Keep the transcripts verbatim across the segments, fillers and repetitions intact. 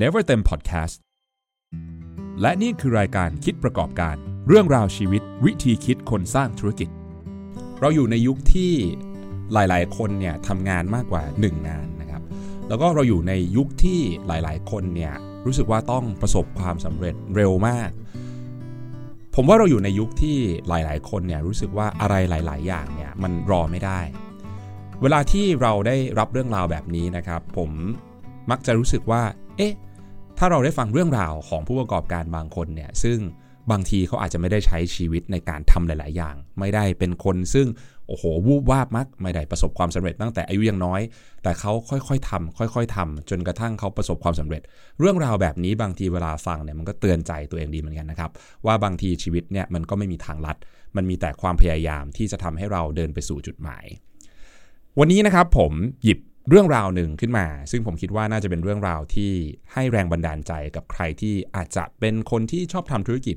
Never Tem Podcast และนี่คือรายการคิดประกอบการเรื่องราวชีวิตวิธีคิดคนสร้างธุรกิจเราอยู่ในยุคที่หลายๆคนเนี่ยทำงานมากกว่าหนึ่งงานนะครับแล้วก็เราอยู่ในยุคที่หลายๆคนเนี่ยรู้สึกว่าต้องประสบความสำเร็จเร็วมากผมว่าเราอยู่ในยุคที่หลายๆคนเนี่ยรู้สึกว่าอะไรหลายๆอย่างเนี่ยมันรอไม่ได้เวลาที่เราได้รับเรื่องราวแบบนี้นะครับผมมักจะรู้สึกว่าเอ๊ะถ้าเราได้ฟังเรื่องราวของผู้ประกอบการบางคนเนี่ยซึ่งบางทีเขาอาจจะไม่ได้ใช้ชีวิตในการทำหลายๆอย่างไม่ได้เป็นคนซึ่งโอ้โหวูบวาบมักไม่ได้ประสบความสำเร็จตั้งแต่อายุยังน้อยแต่เขาค่อยๆทำค่อยๆทำจนกระทั่งเขาประสบความสำเร็จเรื่องราวแบบนี้บางทีเวลาฟังเนี่ยมันก็เตือนใจตัวเองดีเหมือนกันนะครับว่าบางทีชีวิตเนี่ยมันก็ไม่มีทางลัดมันมีแต่ความพยายามที่จะทำให้เราเดินไปสู่จุดหมายวันนี้นะครับผมหยิบเรื่องราวหนึ่งขึ้นมาซึ่งผมคิดว่าน่าจะเป็นเรื่องราวที่ให้แรงบันดาลใจกับใครที่อาจจะเป็นคนที่ชอบทำธุรกิจ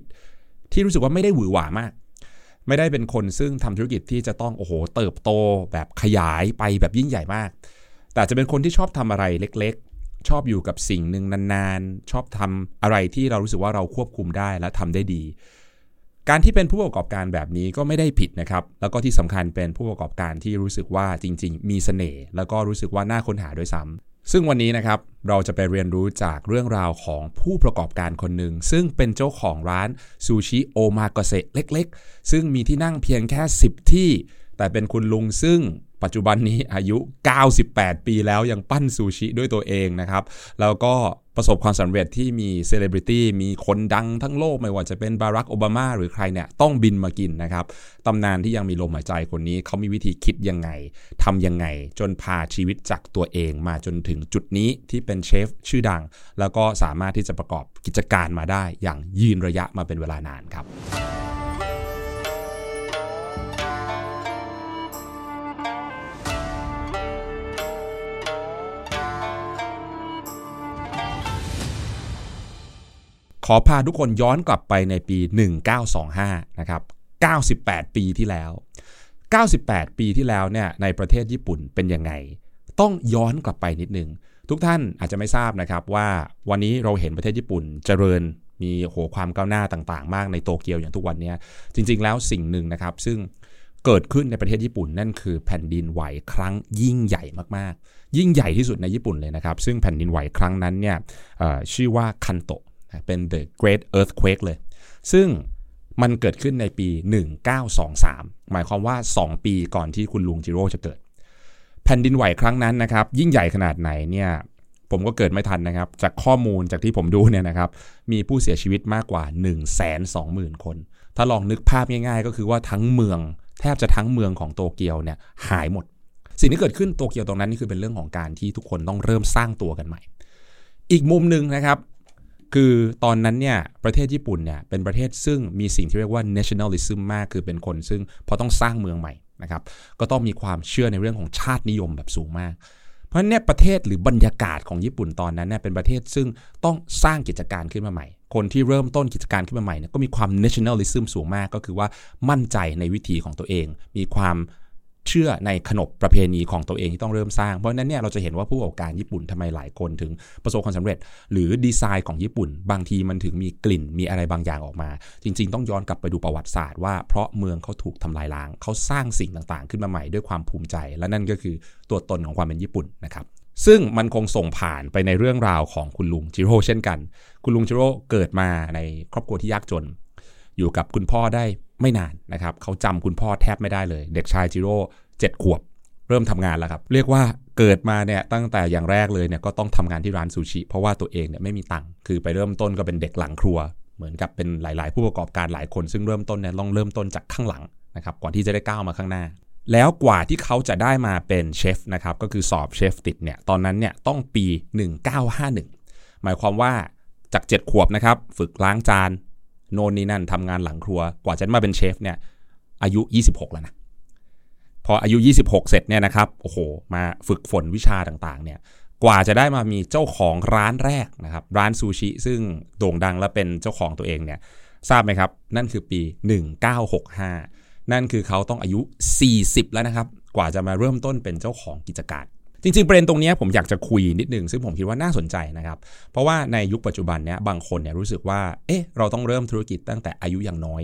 ที่รู้สึกว่าไม่ได้หวือหวามากไม่ได้เป็นคนซึ่งทำธุรกิจที่จะต้องโอ้โหเติบโตแบบขยายไปแบบยิ่งใหญ่มากแต่จะเป็นคนที่ชอบทำอะไรเล็กๆชอบอยู่กับสิ่งหนึ่งนานๆชอบทำอะไรที่เรารู้สึกว่าเราควบคุมได้และทำได้ดีการที่เป็นผู้ประกอบการแบบนี้ก็ไม่ได้ผิดนะครับแล้วก็ที่สำคัญเป็นผู้ประกอบการที่รู้สึกว่าจริงๆมีเสน่ห์แล้วก็รู้สึกว่าน่าค้นหาด้วยซ้ำซึ่งวันนี้นะครับเราจะไปเรียนรู้จากเรื่องราวของผู้ประกอบการคนหนึ่งซึ่งเป็นเจ้าของร้านซูชิโอมาเกาเซะเล็กๆซึ่งมีที่นั่งเพียงแค่สิบที่แต่เป็นคุณลุงซึ่งปัจจุบันนี้อายุเก้าสิบแปดปีแล้วยังปั้นซูชิด้วยตัวเองนะครับแล้วก็ประสบความสำเร็จที่มีเซเลบริตี้มีคนดังทั้งโลกไม่ว่าจะเป็นบารัคโอบามาหรือใครเนี่ยต้องบินมากินนะครับตำนานที่ยังมีลมหายใจคนนี้เขามีวิธีคิดยังไงทำยังไงจนพาชีวิตจากตัวเองมาจนถึงจุดนี้ที่เป็นเชฟชื่อดังแล้วก็สามารถที่จะประกอบกิจการมาได้อย่างยืนระยะมาเป็นเวลานานครับขอพาทุกคนย้อนกลับไปในปีหนึ่งพันเก้าร้อยยี่สิบห้านะครับเก้าสิบแปดปีที่แล้วเก้าสิบแปดปีที่แล้วเนี่ยในประเทศญี่ปุ่นเป็นยังไงต้องย้อนกลับไปนิดนึงทุกท่านอาจจะไม่ทราบนะครับว่าวันนี้เราเห็นประเทศญี่ปุ่นเจริญมีโอ้โหความก้าวหน้าต่างๆมากในโตเกียวอย่างทุกวันนี้จริงๆแล้วสิ่งหนึ่งนะครับซึ่งเกิดขึ้นในประเทศญี่ปุ่นนั่นคือแผ่นดินไหวครั้งยิ่งใหญ่มากๆยิ่งใหญ่ที่สุดในญี่ปุ่นเลยนะครับซึ่งแผ่นดินไหวครั้งนั้นเนี่ยเอ่อชื่อว่าคันโตะเป็น The Great Earthquake เลยซึ่งมันเกิดขึ้นในปีหนึ่งพันเก้าร้อยยี่สิบสามหมายความว่าสองปีก่อนที่คุณลุงจิโร่จะเกิดแผ่นดินไหวครั้งนั้นนะครับยิ่งใหญ่ขนาดไหนเนี่ยผมก็เกิดไม่ทันนะครับจากข้อมูลจากที่ผมดูเนี่ยนะครับมีผู้เสียชีวิตมากกว่า หนึ่งแสนสองหมื่น คนถ้าลองนึกภาพง่ายๆก็คือว่าทั้งเมืองแทบจะทั้งเมืองของโตเกียวเนี่ยหายหมดสิ่งที่เกิดขึ้นโตเกียวตรงนั้นนี่คือเป็นเรื่องของการที่ทุกคนต้องเริ่มสร้างตัวกันใหม่อีกมุมนึงนะครับคือตอนนั้นเนี่ยประเทศญี่ปุ่นเนี่ยเป็นประเทศซึ่งมีสิ่งที่เรียกว่า nationalism มากคือเป็นคนซึ่งพอต้องสร้างเมืองใหม่นะครับก็ต้องมีความเชื่อในเรื่องของชาตินิยมแบบสูงมากเพราะฉะนั้นเนี่ยประเทศหรือบรรยากาศของญี่ปุ่นตอนนั้นเนี่ยเป็นประเทศซึ่งต้องสร้างกิจการขึ้นมาใหม่คนที่เริ่มต้นกิจการขึ้นมาใหม่เนี่ยก็มีความ nationalism สูงมากก็คือว่ามั่นใจในวิถีของตัวเองมีความเชื่อในขนบประเพณีของตัวเองที่ต้องเริ่มสร้างเพราะนั้นเนี่ยเราจะเห็นว่าผู้ประกอบการญี่ปุ่นทำไมหลายคนถึงประสบความสำเร็จหรือดีไซน์ของญี่ปุ่นบางทีมันถึงมีกลิ่นมีอะไรบางอย่างออกมาจริงๆต้องย้อนกลับไปดูประวัติศาสตร์ว่าเพราะเมืองเขาถูกทำลายล้างเขาสร้างสิ่งต่างๆขึ้นมาใหม่ด้วยความภูมิใจและนั่นก็คือตัวตนของความเป็นญี่ปุ่นนะครับซึ่งมันคงส่งผ่านไปในเรื่องราวของคุณลุงจิโร่เช่นกันคุณลุงจิโร่เกิดมาในครอบครัวที่ยากจนอยู่กับคุณพ่อได้ไม่นานนะครับเขาจำคุณพ่อแทบไม่ได้เลยเด็กชายจิโร่เจ็ดขวบเริ่มทำงานแล้วครับเรียกว่าเกิดมาเนี่ยตั้งแต่อย่างแรกเลยเนี่ยก็ต้องทำงานที่ร้านซูชิเพราะว่าตัวเองเนี่ยไม่มีตังค์คือไปเริ่มต้นก็เป็นเด็กหลังครัวเหมือนกับเป็นหลายๆผู้ประกอบการหลายคนซึ่งเริ่มต้นเนี่ยต้องเริ่มต้นจากข้างหลังนะครับก่อนที่จะได้ก้าวมาข้างหน้าแล้วกว่าที่เขาจะได้มาเป็นเชฟนะครับก็คือสอบเชฟติดเนี่ยตอนนั้นเนี่ยต้องปีหนึ่งพันเก้าร้อยห้าสิบเอ็ดหมายความว่าจากเจ็ดขวบนะครับฝึกล้างจานโน่นนี่นั่นทำงานหลังครัวกว่าจะมาเป็นเชฟเนี่ยอายุยี่สิบหกแล้วนะพออายุยี่สิบหกเสร็จเนี่ยนะครับโอ้โหมาฝึกฝนวิชาต่างๆเนี่ยกว่าจะได้มามีเจ้าของร้านแรกนะครับร้านซูชิซึ่งโด่งดังและเป็นเจ้าของตัวเองเนี่ยทราบไหมครับนั่นคือปีหนึ่งพันเก้าร้อยหกสิบห้านั่นคือเขาต้องอายุสี่สิบแล้วนะครับกว่าจะมาเริ่มต้นเป็นเจ้าของกิจการจ จริงๆประเด็นตรงนี้ผมอยากจะคุยนิดนึงซึ่งผมคิดว่าน่าสนใจนะครับเพราะว่าในยุคปัจจุบันเนี้ยบางคนเนี่ยรู้สึกว่าเอ๊ะเราต้องเริ่มธุรกิจตั้งแต่อายุยังน้อย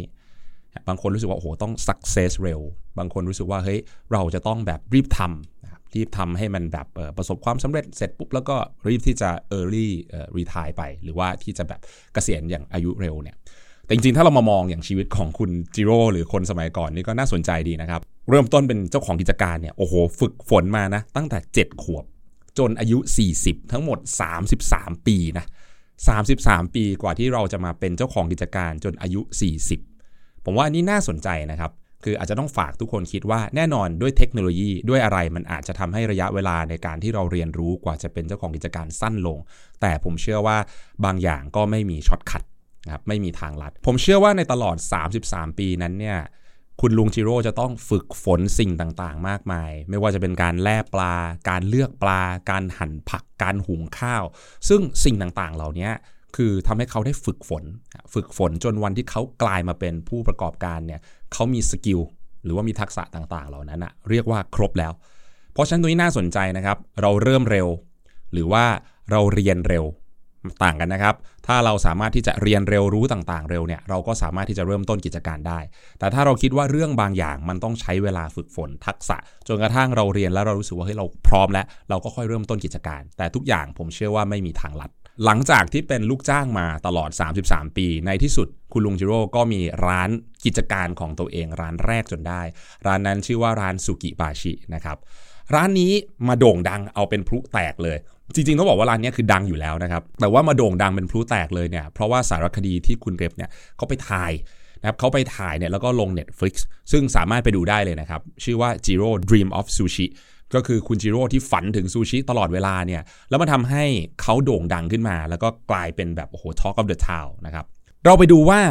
บางคนรู้สึกว่าโอ้โหต้อง success เร็วบางคนรู้สึกว่าเฮ้ยเราจะต้องแบบรีบทำนะครับรีบทำให้มันแบบประสบความสำเร็จเสร็จปุ๊บแล้วก็รีบที่จะ early retire ไปหรือว่าที่จะแบบเกษียณอย่างอายุเร็วเนี่ยแต่จริงๆถ้าเรามามองอย่างชีวิตของคุณจิโร่หรือคนสมัยก่อนนี่ก็น่าสนใจดีนะครับเริ่มต้นเป็นเจ้าของกิจการเนี่ยโอ้โหฝึกฝนมานะตั้งแต่เจ็ดขวบจนอายุสี่สิบทั้งหมดสามสิบสามปีนะสามสิบสามปีกว่าที่เราจะมาเป็นเจ้าของกิจการจนอายุสี่สิบผมว่าอันนี้น่าสนใจนะครับคืออาจจะต้องฝากทุกคนคิดว่าแน่นอนด้วยเทคโนโลยีด้วยอะไรมันอาจจะทำให้ระยะเวลาในการที่เราเรียนรู้กว่าจะเป็นเจ้าของกิจการสั้นลงแต่ผมเชื่อว่าบางอย่างก็ไม่มีช็อตคัทนะครับไม่มีทางลัดผมเชื่อว่าในตลอดสามสิบสามปีนั้นเนี่ยคุณลุงจิโร่จะต้องฝึกฝนสิ่งต่างๆมากมายไม่ว่าจะเป็นการแล่ปลาการเลือกปลาการหั่นผักการหุงข้าวซึ่งสิ่งต่างๆเหล่านี้คือทำให้เขาได้ฝึกฝนฝึกฝนจนวันที่เขากลายมาเป็นผู้ประกอบการเนี่ยเขามีสกิลหรือว่ามีทักษะต่างๆเหล่านั้นนะเรียกว่าครบแล้วเพราะฉะนั้นตรงนี้น่าสนใจนะครับเราเริ่มเร็วหรือว่าเราเรียนเร็วต่างกันนะครับถ้าเราสามารถที่จะเรียนเร็วรู้ต่างๆเร็วเนี่ยเราก็สามารถที่จะเริ่มต้นกิจการได้แต่ถ้าเราคิดว่าเรื่องบางอย่างมันต้องใช้เวลาฝึกฝนทักษะจนกระทั่งเราเรียนแล้วเรารู้สึกว่าเฮ้ยเราพร้อมแล้วเราก็ค่อยเริ่มต้นกิจการแต่ทุกอย่างผมเชื่อว่าไม่มีทางลัดหลังจากที่เป็นลูกจ้างมาตลอดสามสิบสามปีในที่สุดคุณลุงจิโร่ก็มีร้านกิจการของตัวเองร้านแรกจนได้ร้านนั้นชื่อว่าร้านสุกิบาชินะครับร้านนี้มาโด่งดังเอาเป็นพลุแตกเลยจริงๆต้องบอกว่าร้านนี้คือดังอยู่แล้วนะครับแต่ว่ามาโด่งดังเป็นพลุแตกเลยเนี่ยเพราะว่าสารคดีที่คุณเรฟเนี่ยเขาไปถ่ายนะครับเขาไปถ่ายเนี่ยแล้วก็ลง Netflix ซึ่งสามารถไปดูได้เลยนะครับชื่อว่า Jiro Dream of Sushiก็คือคุณจิโร่ที่ฝันถึงซูชิตลอดเวลาเนี่ยแล้วมันทำให้เขาโด่งดังขึ้นมาแล้วก็กลายเป็นแบบโอ้โห Talk of the Town นะครับเราไปดูว่า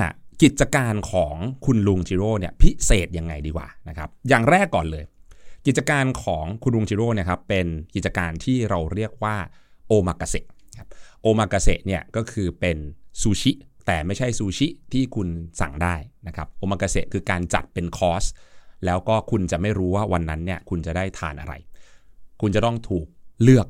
กิจการของคุณลุงจิโร่เนี่ยพิเศษยังไงดีกว่านะครับอย่างแรกก่อนเลยกิจการของคุณลุงจิโร่เนี่ยครับเป็นกิจการที่เราเรียกว่าโอมากาเสะครับโอมากาเสะเนี่ยก็คือเป็นซูชิแต่ไม่ใช่ซูชิที่คุณสั่งได้นะครับโอมากาเสะคือการจัดเป็นคอร์สแล้วก็คุณจะไม่รู้ว่าวันนั้นเนี่ยคุณจะได้ทานอะไรคุณจะต้องถูกเลือก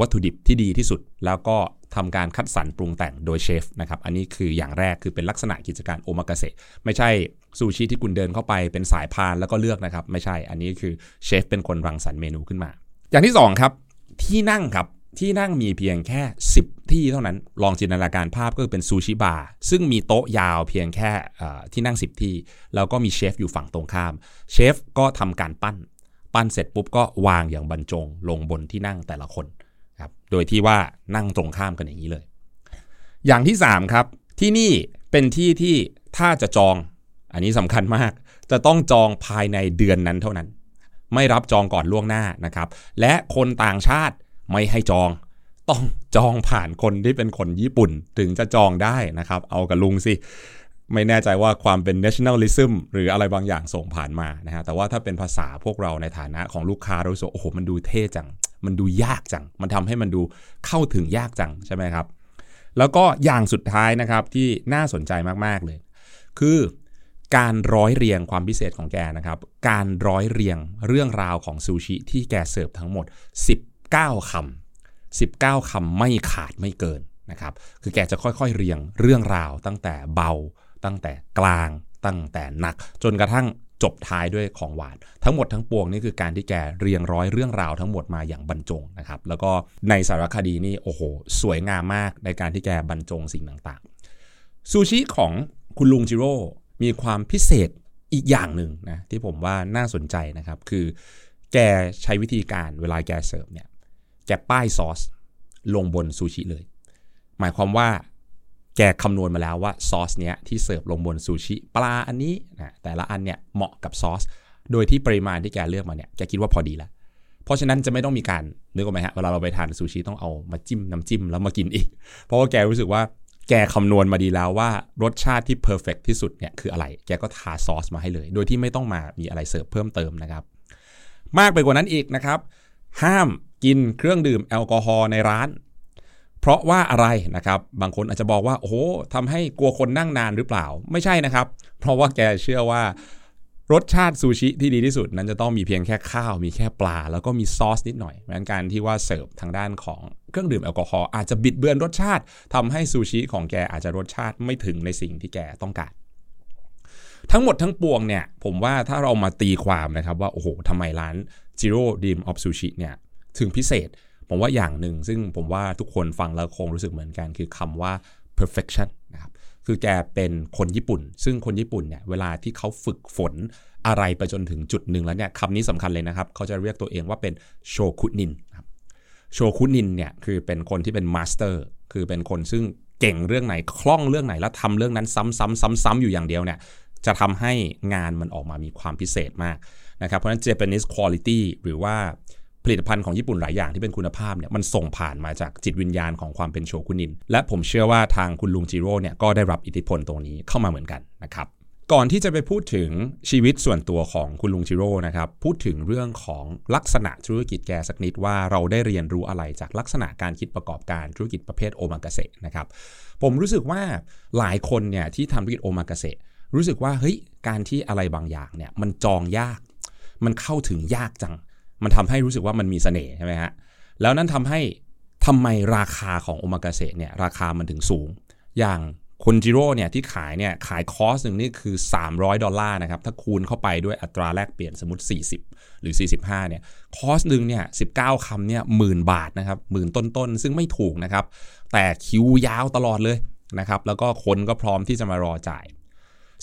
วัตถุดิบที่ดีที่สุดแล้วก็ทำการคัดสรรปรุงแต่งโดยเชฟนะครับอันนี้คืออย่างแรกคือเป็นลักษณะกิจการโอมากาเสะไม่ใช่ซูชิที่คุณเดินเข้าไปเป็นสายพานแล้วก็เลือกนะครับไม่ใช่อันนี้คือเชฟเป็นคนรังสรรค์เมนูขึ้นมาอย่างที่สองครับที่นั่งครับที่นั่งมีเพียงแค่สิบที่เท่านั้นลองจินตนาการภาพก็เป็นซูชิบาร์ซึ่งมีโต๊ะยาวเพียงแค่ที่นั่งสิบที่แล้วก็มีเชฟอยู่ฝั่งตรงข้ามเชฟก็ทำการปั้นปั้นเสร็จปุ๊บก็วางอย่างบรรจงลงบนที่นั่งแต่ละคนครับโดยที่ว่านั่งตรงข้ามกันอย่างนี้เลยอย่างที่สามครับที่นี่เป็นที่ที่ถ้าจะจองอันนี้สำคัญมากจะต้องจองภายในเดือนนั้นเท่านั้นไม่รับจองก่อนล่วงหน้านะครับและคนต่างชาติไม่ให้จองต้องจองผ่านคนที่เป็นคนญี่ปุ่นถึงจะจองได้นะครับเอากับลุงสิไม่แน่ใจว่าความเป็น nationalism หรืออะไรบางอย่างส่งผ่านมานะฮะแต่ว่าถ้าเป็นภาษาพวกเราในฐานะของลูกค้าเราโอ้โหมันดูเท่จังมันดูยากจังมันทำให้มันดูเข้าถึงยากจังใช่ไหมครับแล้วก็อย่างสุดท้ายนะครับที่น่าสนใจมากๆเลยคือการร้อยเรียงความพิเศษของแกนะครับการร้อยเรียงเรื่องราวของซูชิที่แกเสิร์ฟทั้งหมดสิบเก้าคำสิบเก้าคำไม่ขาดไม่เกินนะครับคือแกจะค่อยๆเรียงเรื่องราวตั้งแต่เบาตั้งแต่กลางตั้งแต่หนักจนกระทั่งจบท้ายด้วยของหวานทั้งหมดทั้งปวงนี่คือการที่แกเรียงร้อยเรื่องราวทั้งหมดมาอย่างบรรจงนะครับแล้วก็ในสารคดีนี่โอ้โหสวยงามมากในการที่แกบรรจงสิ่งต่างๆซูชิของคุณลุงจิโร่มีความพิเศษอีกอย่างหนึ่งนะที่ผมว่าน่าสนใจนะครับคือแกใช้วิธีการเวลาแกเสิร์ฟเนี่ยแกป้ายซอสลงบนซูชิเลยหมายความว่าแกคำนวณมาแล้วว่าซอสเนี้ยที่เสิร์ฟลงบนซูชิปลาอันนี้นะแต่ละอันเนี่ยเหมาะกับซอสโดยที่ปริมาณที่แกเลือกมาเนี่ยแกคิดว่าพอดีแล้วเพราะฉะนั้นจะไม่ต้องมีการนึกออกไหมฮะเวลาเราไปทานซูชิต้องเอามาจิ้มน้ำจิ้มแล้วมากินอีกเพราะว่าแกรู้สึกว่าแกคำนวณมาดีแล้วว่ารสชาติที่เพอร์เฟคที่สุดเนี่ยคืออะไรแกก็ทาซอสมาให้เลยโดยที่ไม่ต้องมามีอะไรเสิร์ฟเพิ่มเติมนะครับมากไปกว่านั้นอีกนะครับห้ามกินเครื่องดื่มแอลกอฮอล์ในร้านเพราะว่าอะไรนะครับบางคนอาจจะบอกว่าโอ้โหทำให้กลัวคนนั่งนานหรือเปล่าไม่ใช่นะครับเพราะว่าแกเชื่อว่า รสชาติซูชิที่ดีที่สุดนั้นจะต้องมีเพียงแค่ข้าวมีแค่ปลาแล้วก็มีซอสนิดหน่อยดังนั้นการที่ว่าเสิร์ฟทางด้านของเครื่องดื่มแอลกอฮอล์อาจจะบิดเบือนรสชาติทำให้ซูชิของแกอาจจะรสชาติไม่ถึงในสิ่งที่แกต้องการทั้งหมดทั้งปวงเนี่ยผมว่าถ้าเรามาตีความนะครับว่าโอ้โหทำไมร้าน Jiro Dreams of Sushi เนี่ยถึงพิเศษผมว่าอย่างหนึ่งซึ่งผมว่าทุกคนฟังแล้วคงรู้สึกเหมือนกันคือคำว่า perfection นะครับคือแกเป็นคนญี่ปุ่นซึ่งคนญี่ปุ่นเนี่ยเวลาที่เขาฝึกฝนอะไรไปจนถึงจุดหนึ่งแล้วเนี่ยคำนี้สำคัญเลยนะครับเขาจะเรียกตัวเองว่าเป็นโชคุนินครับโชคุนินเนี่ยคือเป็นคนที่เป็นมาสเตอร์คือเป็นคนซึ่งเก่งเรื่องไหนคล่องเรื่องไหนแล้วทำเรื่องนั้นซ้ำๆๆๆอยู่อย่างเดียวเนี่ยจะทำให้งานมันออกมามีความพิเศษมากนะครับเพราะฉะนั้น Japanese quality หรือว่าผลิตภัณฑ์ของญี่ปุ่นหลายอย่างที่เป็นคุณภาพเนี่ยมันส่งผ่านมาจากจิตวิญญาณของความเป็นโชคุนินและผมเชื่อว่าทางคุณลุงจิโร่เนี่ยก็ได้รับอิทธิพลตรงนี้เข้ามาเหมือนกันนะครับก่อนที่จะไปพูดถึงชีวิตส่วนตัวของคุณลุงจิโร่นะครับพูดถึงเรื่องของลักษณะธุรกิจแกสักนิดว่าเราได้เรียนรู้อะไรจากลักษณะการคิดประกอบการธุรกิจประเภทโอมากาเสะนะครับผมรู้สึกว่าหลายคนเนี่ยที่ทำธุรกิจโอมากาเสะรู้สึกว่าเฮ้ยการที่อะไรบางอย่างเนี่ยมันจองยากมันเข้าถึงยากจังมันทำให้รู้สึกว่ามันมีเสน่ห์ใช่ไหมฮะแล้วนั้นทำให้ทำไมราคาของโอมากาเสะเนี่ยราคามันถึงสูงอย่างคุณจิโร่เนี่ยที่ขายเนี่ยขายคอร์สหนึ่งนี่คือสามร้อยดอลลาร์นะครับถ้าคูณเข้าไปด้วยอัตราแลกเปลี่ยนสมมุติสี่สิบหรือสี่สิบห้าเนี่ยคอร์สหนึ่งเนี่ยสิบเก้าคำเนี่ย หนึ่งหมื่นบาทนะครับ หนึ่งหมื่น ต้นๆซึ่งไม่ถูกนะครับแต่คิวยาวตลอดเลยนะครับแล้วก็คนก็พร้อมที่จะมารอจ่าย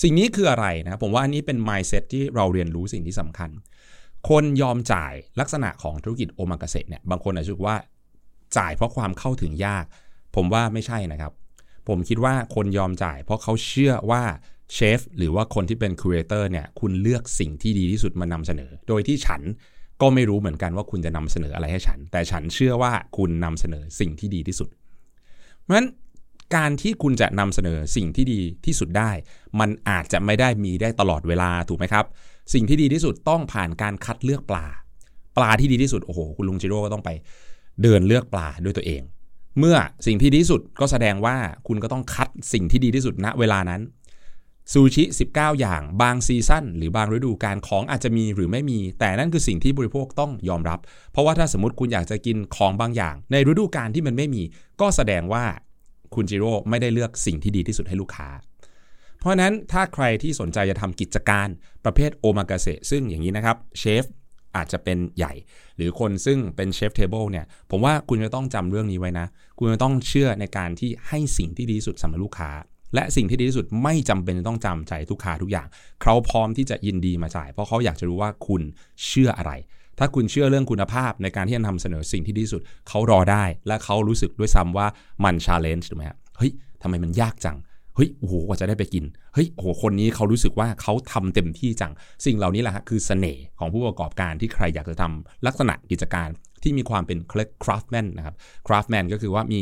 สิ่งนี้คืออะไรนะครับผมว่าอันนี้เป็น mindset ที่เราเรียนรู้สิ่งที่สำคัญคนยอมจ่ายลักษณะของธุรกิจโอมากาเสะเนี่ยบางคนอาจจะคิดว่าจ่ายเพราะความเข้าถึงยากผมว่าไม่ใช่นะครับผมคิดว่าคนยอมจ่ายเพราะเขาเชื่อว่าเชฟหรือว่าคนที่เป็นครีเอเตอร์เนี่ยคุณเลือกสิ่งที่ดีที่สุดมานำเสนอโดยที่ฉันก็ไม่รู้เหมือนกันว่าคุณจะนำเสนออะไรให้ฉันแต่ฉันเชื่อว่าคุณนำเสนอสิ่งที่ดีที่สุดเพราะฉะนั้นการที่คุณจะนำเสนอสิ่งที่ดีที่สุดได้มันอาจจะไม่ได้มีได้ตลอดเวลาถูกไหมครับสิ่งที่ดีที่สุดต้องผ่านการคัดเลือกปลาปลาที่ดีที่สุดโอ้โหคุณลุงจิโร่ก็ต้องไปเดินเลือกปลาด้วยตัวเองเมื่อสิ่งที่ดีที่สุดก็แสดงว่าคุณก็ต้องคัดสิ่งที่ดีที่สุดณเวลานั้นซูชิสิบเก้าอย่างบางซีซั่นหรือบางฤดูกาลของอาจจะมีหรือไม่มีแต่นั่นคือสิ่งที่บริโภคต้องยอมรับเพราะว่าถ้าสมมติคุณอยากจะกินของบางอย่างในฤดูกาลที่มันไม่มีก็แสดงว่าคุณจิโร่ไม่ได้เลือกสิ่งที่ดีที่สุดให้ลูกค้าเพราะนั้นถ้าใครที่สนใจจะทำกิจการประเภทโอมากาเสะซึ่งอย่างนี้นะครับเชฟอาจจะเป็นใหญ่หรือคนซึ่งเป็นเชฟเทเบิลเนี่ยผมว่าคุณจะต้องจำเรื่องนี้ไว้นะคุณจะต้องเชื่อในการที่ให้สิ่งที่ดีที่สุดสำหรับลูกค้าและสิ่งที่ดีที่สุดไม่จำเป็นต้องจำใจลูกค้าทุกอย่างเขาพร้อมที่จะยินดีมาจ่ายเพราะเขาอยากจะรู้ว่าคุณเชื่ออะไรถ้าคุณเชื่อเรื่องคุณภาพในการที่จะนำเสนอสิ่งที่ดีที่สุดเขารอได้และเขารู้สึกด้วยซ้ำว่ามัน challenge ถูกไหมครับเฮ้ยทำไมมันยากจังเฮ้ยโอ้โหกว่าจะได้ไปกินเฮ้ยโอ้โหคนนี้เขารู้สึกว่าเขาทำเต็มที่จังสิ่งเหล่านี้แหละครับคือเสน่ห์ของผู้ประกอบการที่ใครอยากจะทำลักษณะกิจการที่มีความเป็น craftman นะครับ craftman ก็คือว่ามี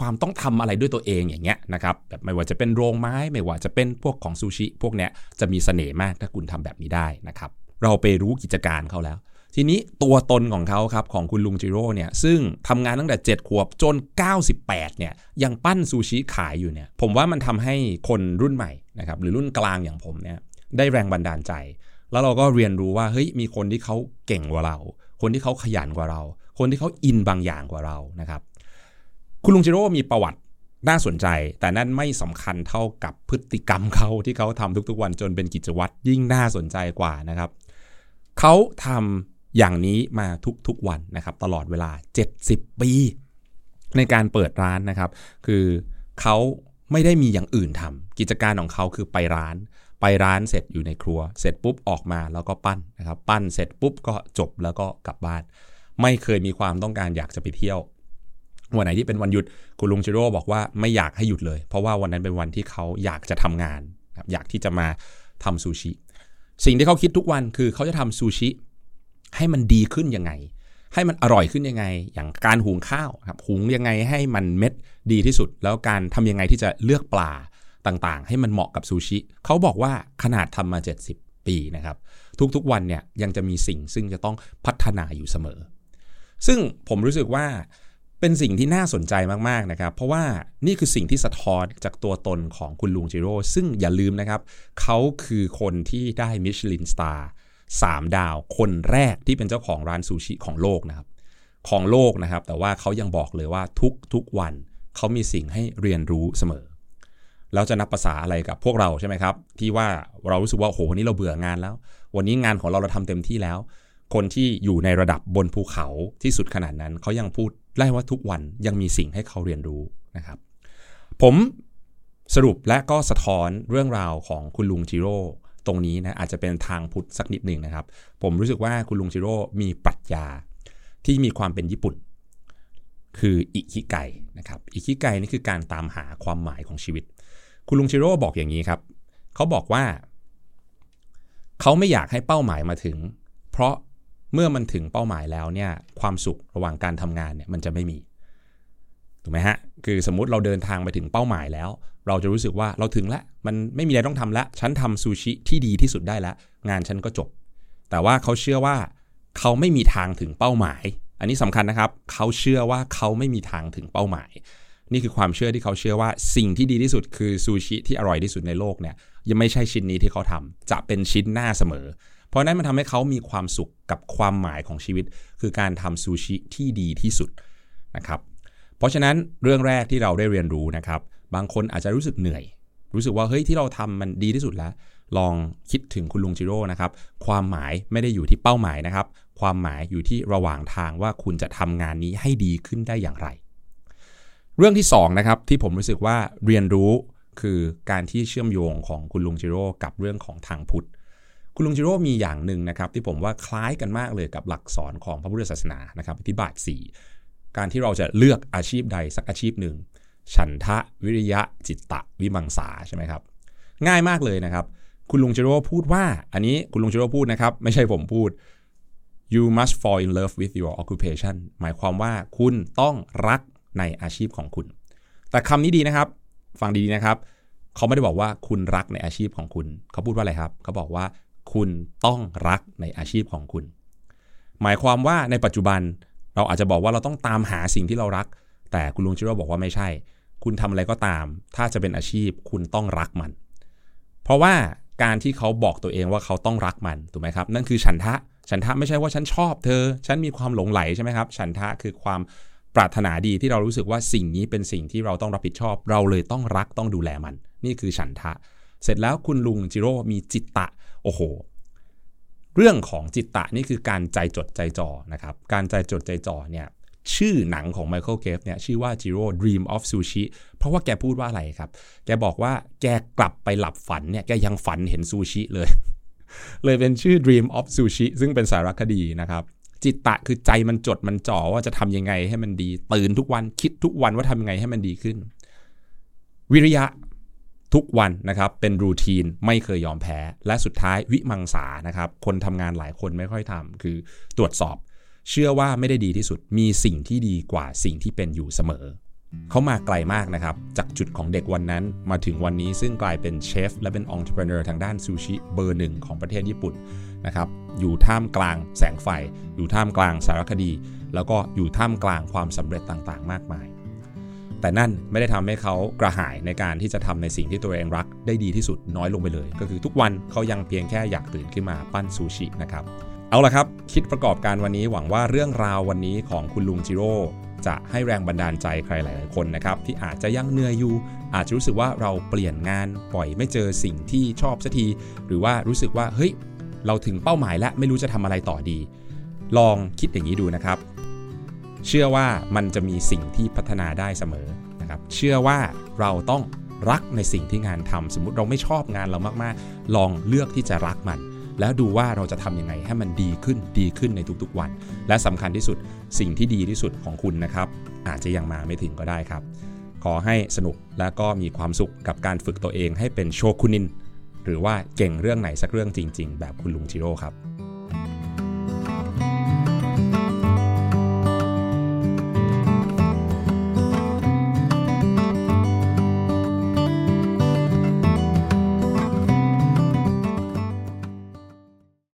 ความต้องทำอะไรด้วยตัวเองอย่างเงี้ยนะครับแบบไม่ว่าจะเป็นโรงไม้ไม่ว่าจะเป็นพวกของซูชิพวกเนี้ยจะมีเสน่ห์มากถ้าคุณทำแบบนี้ได้นะครับเราไปรู้กิจการเขาแล้วทีนี้ตัวตนของเขาครับของคุณลุงจิโร่เนี่ยซึ่งทำงานตั้งแต่เจ็ดขวบจนเก้าสิบแปดเนี่ยยังปั้นซูชิขายอยู่เนี่ยผมว่ามันทำให้คนรุ่นใหม่นะครับหรือรุ่นกลางอย่างผมเนี่ยได้แรงบันดาลใจแล้วเราก็เรียนรู้ว่าเฮ้ยมีคนที่เขาเก่งกว่าเราคนที่เขาขยันกว่าเราคนที่เขาอินบางอย่างกว่าเรานะครับคุณลุงจิโร่มีประวัติน่าสนใจแต่นั่นไม่สำคัญเท่ากับพฤติกรรมเขาที่เขาทำทุกๆวันจนเป็นกิจวัตรยิ่งน่าสนใจกว่านะครับเขาทำอย่างนี้มาทุกๆวันนะครับตลอดเวลาเจ็ดสิบปีในการเปิดร้านนะครับคือเขาไม่ได้มีอย่างอื่นทำกิจการของเขาคือไปร้านไปร้านเสร็จอยู่ในครัวเสร็จปุ๊บออกมาแล้วก็ปั้นนะครับปั้นเสร็จปุ๊บก็จบแล้วก็กลับบ้านไม่เคยมีความต้องการอยากจะไปเที่ยววันไหนที่เป็นวันหยุดคุณลุงจิโร่บอกว่าไม่อยากให้หยุดเลยเพราะว่าวันนั้นเป็นวันที่เขาอยากจะทำงานอยากที่จะมาทำซูชิสิ่งที่เขาคิดทุกวันคือเขาจะทำซูชิให้มันดีขึ้นยังไงให้มันอร่อยขึ้นยังไงอย่างการหุงข้าวครับหุงยังไงให้มันเม็ดดีที่สุดแล้วการทำยังไงที่จะเลือกปลาต่างๆให้มันเหมาะกับซูชิเขาบอกว่าขนาดทำมาเจ็ดสิบปีนะครับทุกๆวันเนี่ยยังจะมีสิ่งซึ่งจะต้องพัฒนาอยู่เสมอซึ่งผมรู้สึกว่า เป็นสิ่งที่น่าสนใจมากๆนะครับเพราะว่านี่คือสิ่งที่สะท้อนจากตัวตนของคุณลุงจิโร่ซึ่งอย่าลืมนะครับเขาคือคนที่ได้มิชลินสตาร์สามดาวคนแรกที่เป็นเจ้าของร้านซูชิของโลกนะครับของโลกนะครับแต่ว่าเขายังบอกเลยว่าทุกๆวันเขามีสิ่งให้เรียนรู้เสมอแล้วจะนับภาษาอะไรกับพวกเราใช่ไหมครับที่ว่าเรารู้สึกว่าโหวันนี้เราเบื่องานแล้ววันนี้งานของเราเราทำเต็มที่แล้วคนที่อยู่ในระดับบนภูเขาที่สุดขนาดนั้นเขายังพูดได้ว่าทุกวันยังมีสิ่งให้เขาเรียนรู้นะครับผมสรุปและก็สะท้อนเรื่องราวของคุณลุงจิโร่ตรงนี้นะอาจจะเป็นทางพุทธสักนิดหนึ่งนะครับผมรู้สึกว่าคุณลุงจิโร่มีปรัชญาที่มีความเป็นญี่ปุ่นคืออิคิไกนะครับอิคิไกนี่คือการตามหาความหมายของชีวิตคุณลุงจิโร่บอกอย่างนี้ครับเขาบอกว่าเขาไม่อยากให้เป้าหมายมาถึงเพราะเมื่อมันถึงเป้าหมายแล้วเนี่ยความสุขระหว่างการทำงานเนี่ยมันจะไม่มีถูกไหมฮะคือสมมุติเราเดินทางไปถึงเป้าหมายแล้วเราจะรู้สึกว่าเราถึงแล้วมันไม่มีอะไรต้องทำแล้วฉันทำซูชิที่ดีที่สุดได้แล้วงานฉันก็จบแต่ว่าเขาเชื่อว่าเขาไม่มีทางถึงเป้าหมายอันนี้สำคัญนะครับเขาเชื่อว่าเขาไม่มีทางถึงเป้าหมายนี่คือความเชื่อที่เขาเชื่อว่าสิ่งที่ดีที่สุดคือซูชิที่อร่อยที่สุดในโลกเนี่ยยังไม่ใช่ชิ้นนี้ที่เขาทำจะเป็นชิ้นหน้าเสมอเพราะนั้นมันทำให้เขามีความสุขกับความหมายของชีวิตคือการทำซูชิที่ดีที่สุดนะครับเพราะฉะนั้นเรื่องแรกที่เราได้เรียนรู้นะครับบางคนอาจจะรู้สึกเหนื่อยรู้สึกว่าเฮ้ยที่เราทำมันดีที่สุดแล้วลองคิดถึงคุณลุงจิโร่นะครับความหมายไม่ได้อยู่ที่เป้าหมายนะครับความหมายอยู่ที่ระหว่างทางว่าคุณจะทำงานนี้ให้ดีขึ้นได้อย่างไรเรื่องที่สองนะครับที่ผมรู้สึกว่าเรียนรู้คือการที่เชื่อมโยงของคุณลุงจิโร่กับเรื่องของทางพุทธคุณลุงจิโร่มีอย่างหนึ่งนะครับที่ผมว่าคล้ายกันมากเลยกับหลักสอนของพระพุทธศาสนานะครับที่บาทสี่การที่เราจะเลือกอาชีพใดสักอาชีพหนึ่งฉันทะวิริยะจิตตะวิมังสาใช่ไหมครับง่ายมากเลยนะครับคุณลุงจิโร่พูดว่าอันนี้คุณลุงจิโร่พูดนะครับไม่ใช่ผมพูด you must fall in love with your occupation หมายความว่าคุณต้องรักในอาชีพของคุณแต่คำนี้ดีนะครับฟังดีๆนะครับเขาไม่ได้บอกว่าคุณรักในอาชีพของคุณเขาพูดว่าอะไรครับเขาบอกว่าคุณต้องรักในอาชีพของคุณหมายความว่าในปัจจุบันเราอาจจะบอกว่าเราต้องตามหาสิ่งที่เรารักแต่คุณลุงจิโร่บอกว่าไม่ใช่คุณทำอะไรก็ตามถ้าจะเป็นอาชีพคุณต้องรักมันเพราะว่าการที่เขาบอกตัวเองว่าเขาต้องรักมันถูกไหมครับนั่นคือฉันทะฉันทะไม่ใช่ว่าฉันชอบเธอฉันมีความหลงใหลใช่ไหมครับฉันทะคือความปรารถนาดีที่เรารู้สึกว่าสิ่งนี้เป็นสิ่งที่เราต้องรับผิดชอบเราเลยต้องรักต้องดูแลมันนี่คือฉันทะเสร็จแล้วคุณลุงจิโร่มีจิตตะโอ้โหเรื่องของจิตตะนี่คือการใจจดใจจ่อนะครับการใจจดใจจ่อเนี่ยชื่อหนังของ Michael Gage เนี่ยชื่อว่า Jiro Dream of Sushi เพราะว่าแกพูดว่าอะไรครับแกบอกว่าแกกลับไปหลับฝันเนี่ยแกยังฝันเห็นซูชิเลย เลยเป็นชื่อ Dream of Sushi ซึ่งเป็นสารคดีนะครับจิตตะคือใจมันจดมันจ่อว่าจะทำยังไงให้มันดีตื่นทุกวันคิดทุกวันว่าทำยังไงให้มันดีขึ้นวิริยะทุกวันนะครับเป็นรูทีนไม่เคยยอมแพ้และสุดท้ายวิมังสานะครับคนทำงานหลายคนไม่ค่อยทำคือตรวจสอบเชื่อว่าไม่ได้ดีที่สุดมีสิ่งที่ดีกว่าสิ่งที่เป็นอยู่เสมอเขามาไกลมากนะครับจากจุดของเด็กวันนั้นมาถึงวันนี้ซึ่งกลายเป็นเชฟและเป็นentrepreneurทางด้านซูชิเบอร์หนึ่งของประเทศญี่ปุ่นนะครับอยู่ท่ามกลางแสงไฟอยู่ท่ามกลางสารคดีแล้วก็อยู่ท่ามกลางความสำเร็จต่างๆมากมายแต่นั่นไม่ได้ทำให้เขากระหายในการที่จะทำในสิ่งที่ตัวเองรักได้ดีที่สุดน้อยลงไปเลยก็คือทุกวันเขายังเพียงแค่อยากตื่นขึ้นมาปั้นซูชินะครับเอาล่ะครับคิดประกอบการวันนี้หวังว่าเรื่องราววันนี้ของคุณลุงจิโร่จะให้แรงบันดาลใจใครหลายๆคนนะครับที่อาจจะยังเหนื่อยอยู่อาจจะรู้สึกว่าเราเปลี่ยนงานปล่อยไม่เจอสิ่งที่ชอบสักทีหรือว่ารู้สึกว่าเฮ้ยเราถึงเป้าหมายแล้วไม่รู้จะทำอะไรต่อดีลองคิดอย่างนี้ดูนะครับเชื่อว่ามันจะมีสิ่งที่พัฒนาได้เสมอนะครับเชื่อว่าเราต้องรักในสิ่งที่งานทำสมมุติเราไม่ชอบงานเรามากๆลองเลือกที่จะรักมันแล้วดูว่าเราจะทำยังไงให้มันดีขึ้นดีขึ้นในทุกๆวันและสำคัญที่สุดสิ่งที่ดีที่สุดของคุณนะครับอาจจะยังมาไม่ถึงก็ได้ครับขอให้สนุกและก็มีความสุขกับการฝึกตัวเองให้เป็นโชคุนินหรือว่าเก่งเรื่องไหนสักเรื่องจริงๆแบบคุณลุงจิโร่ครับ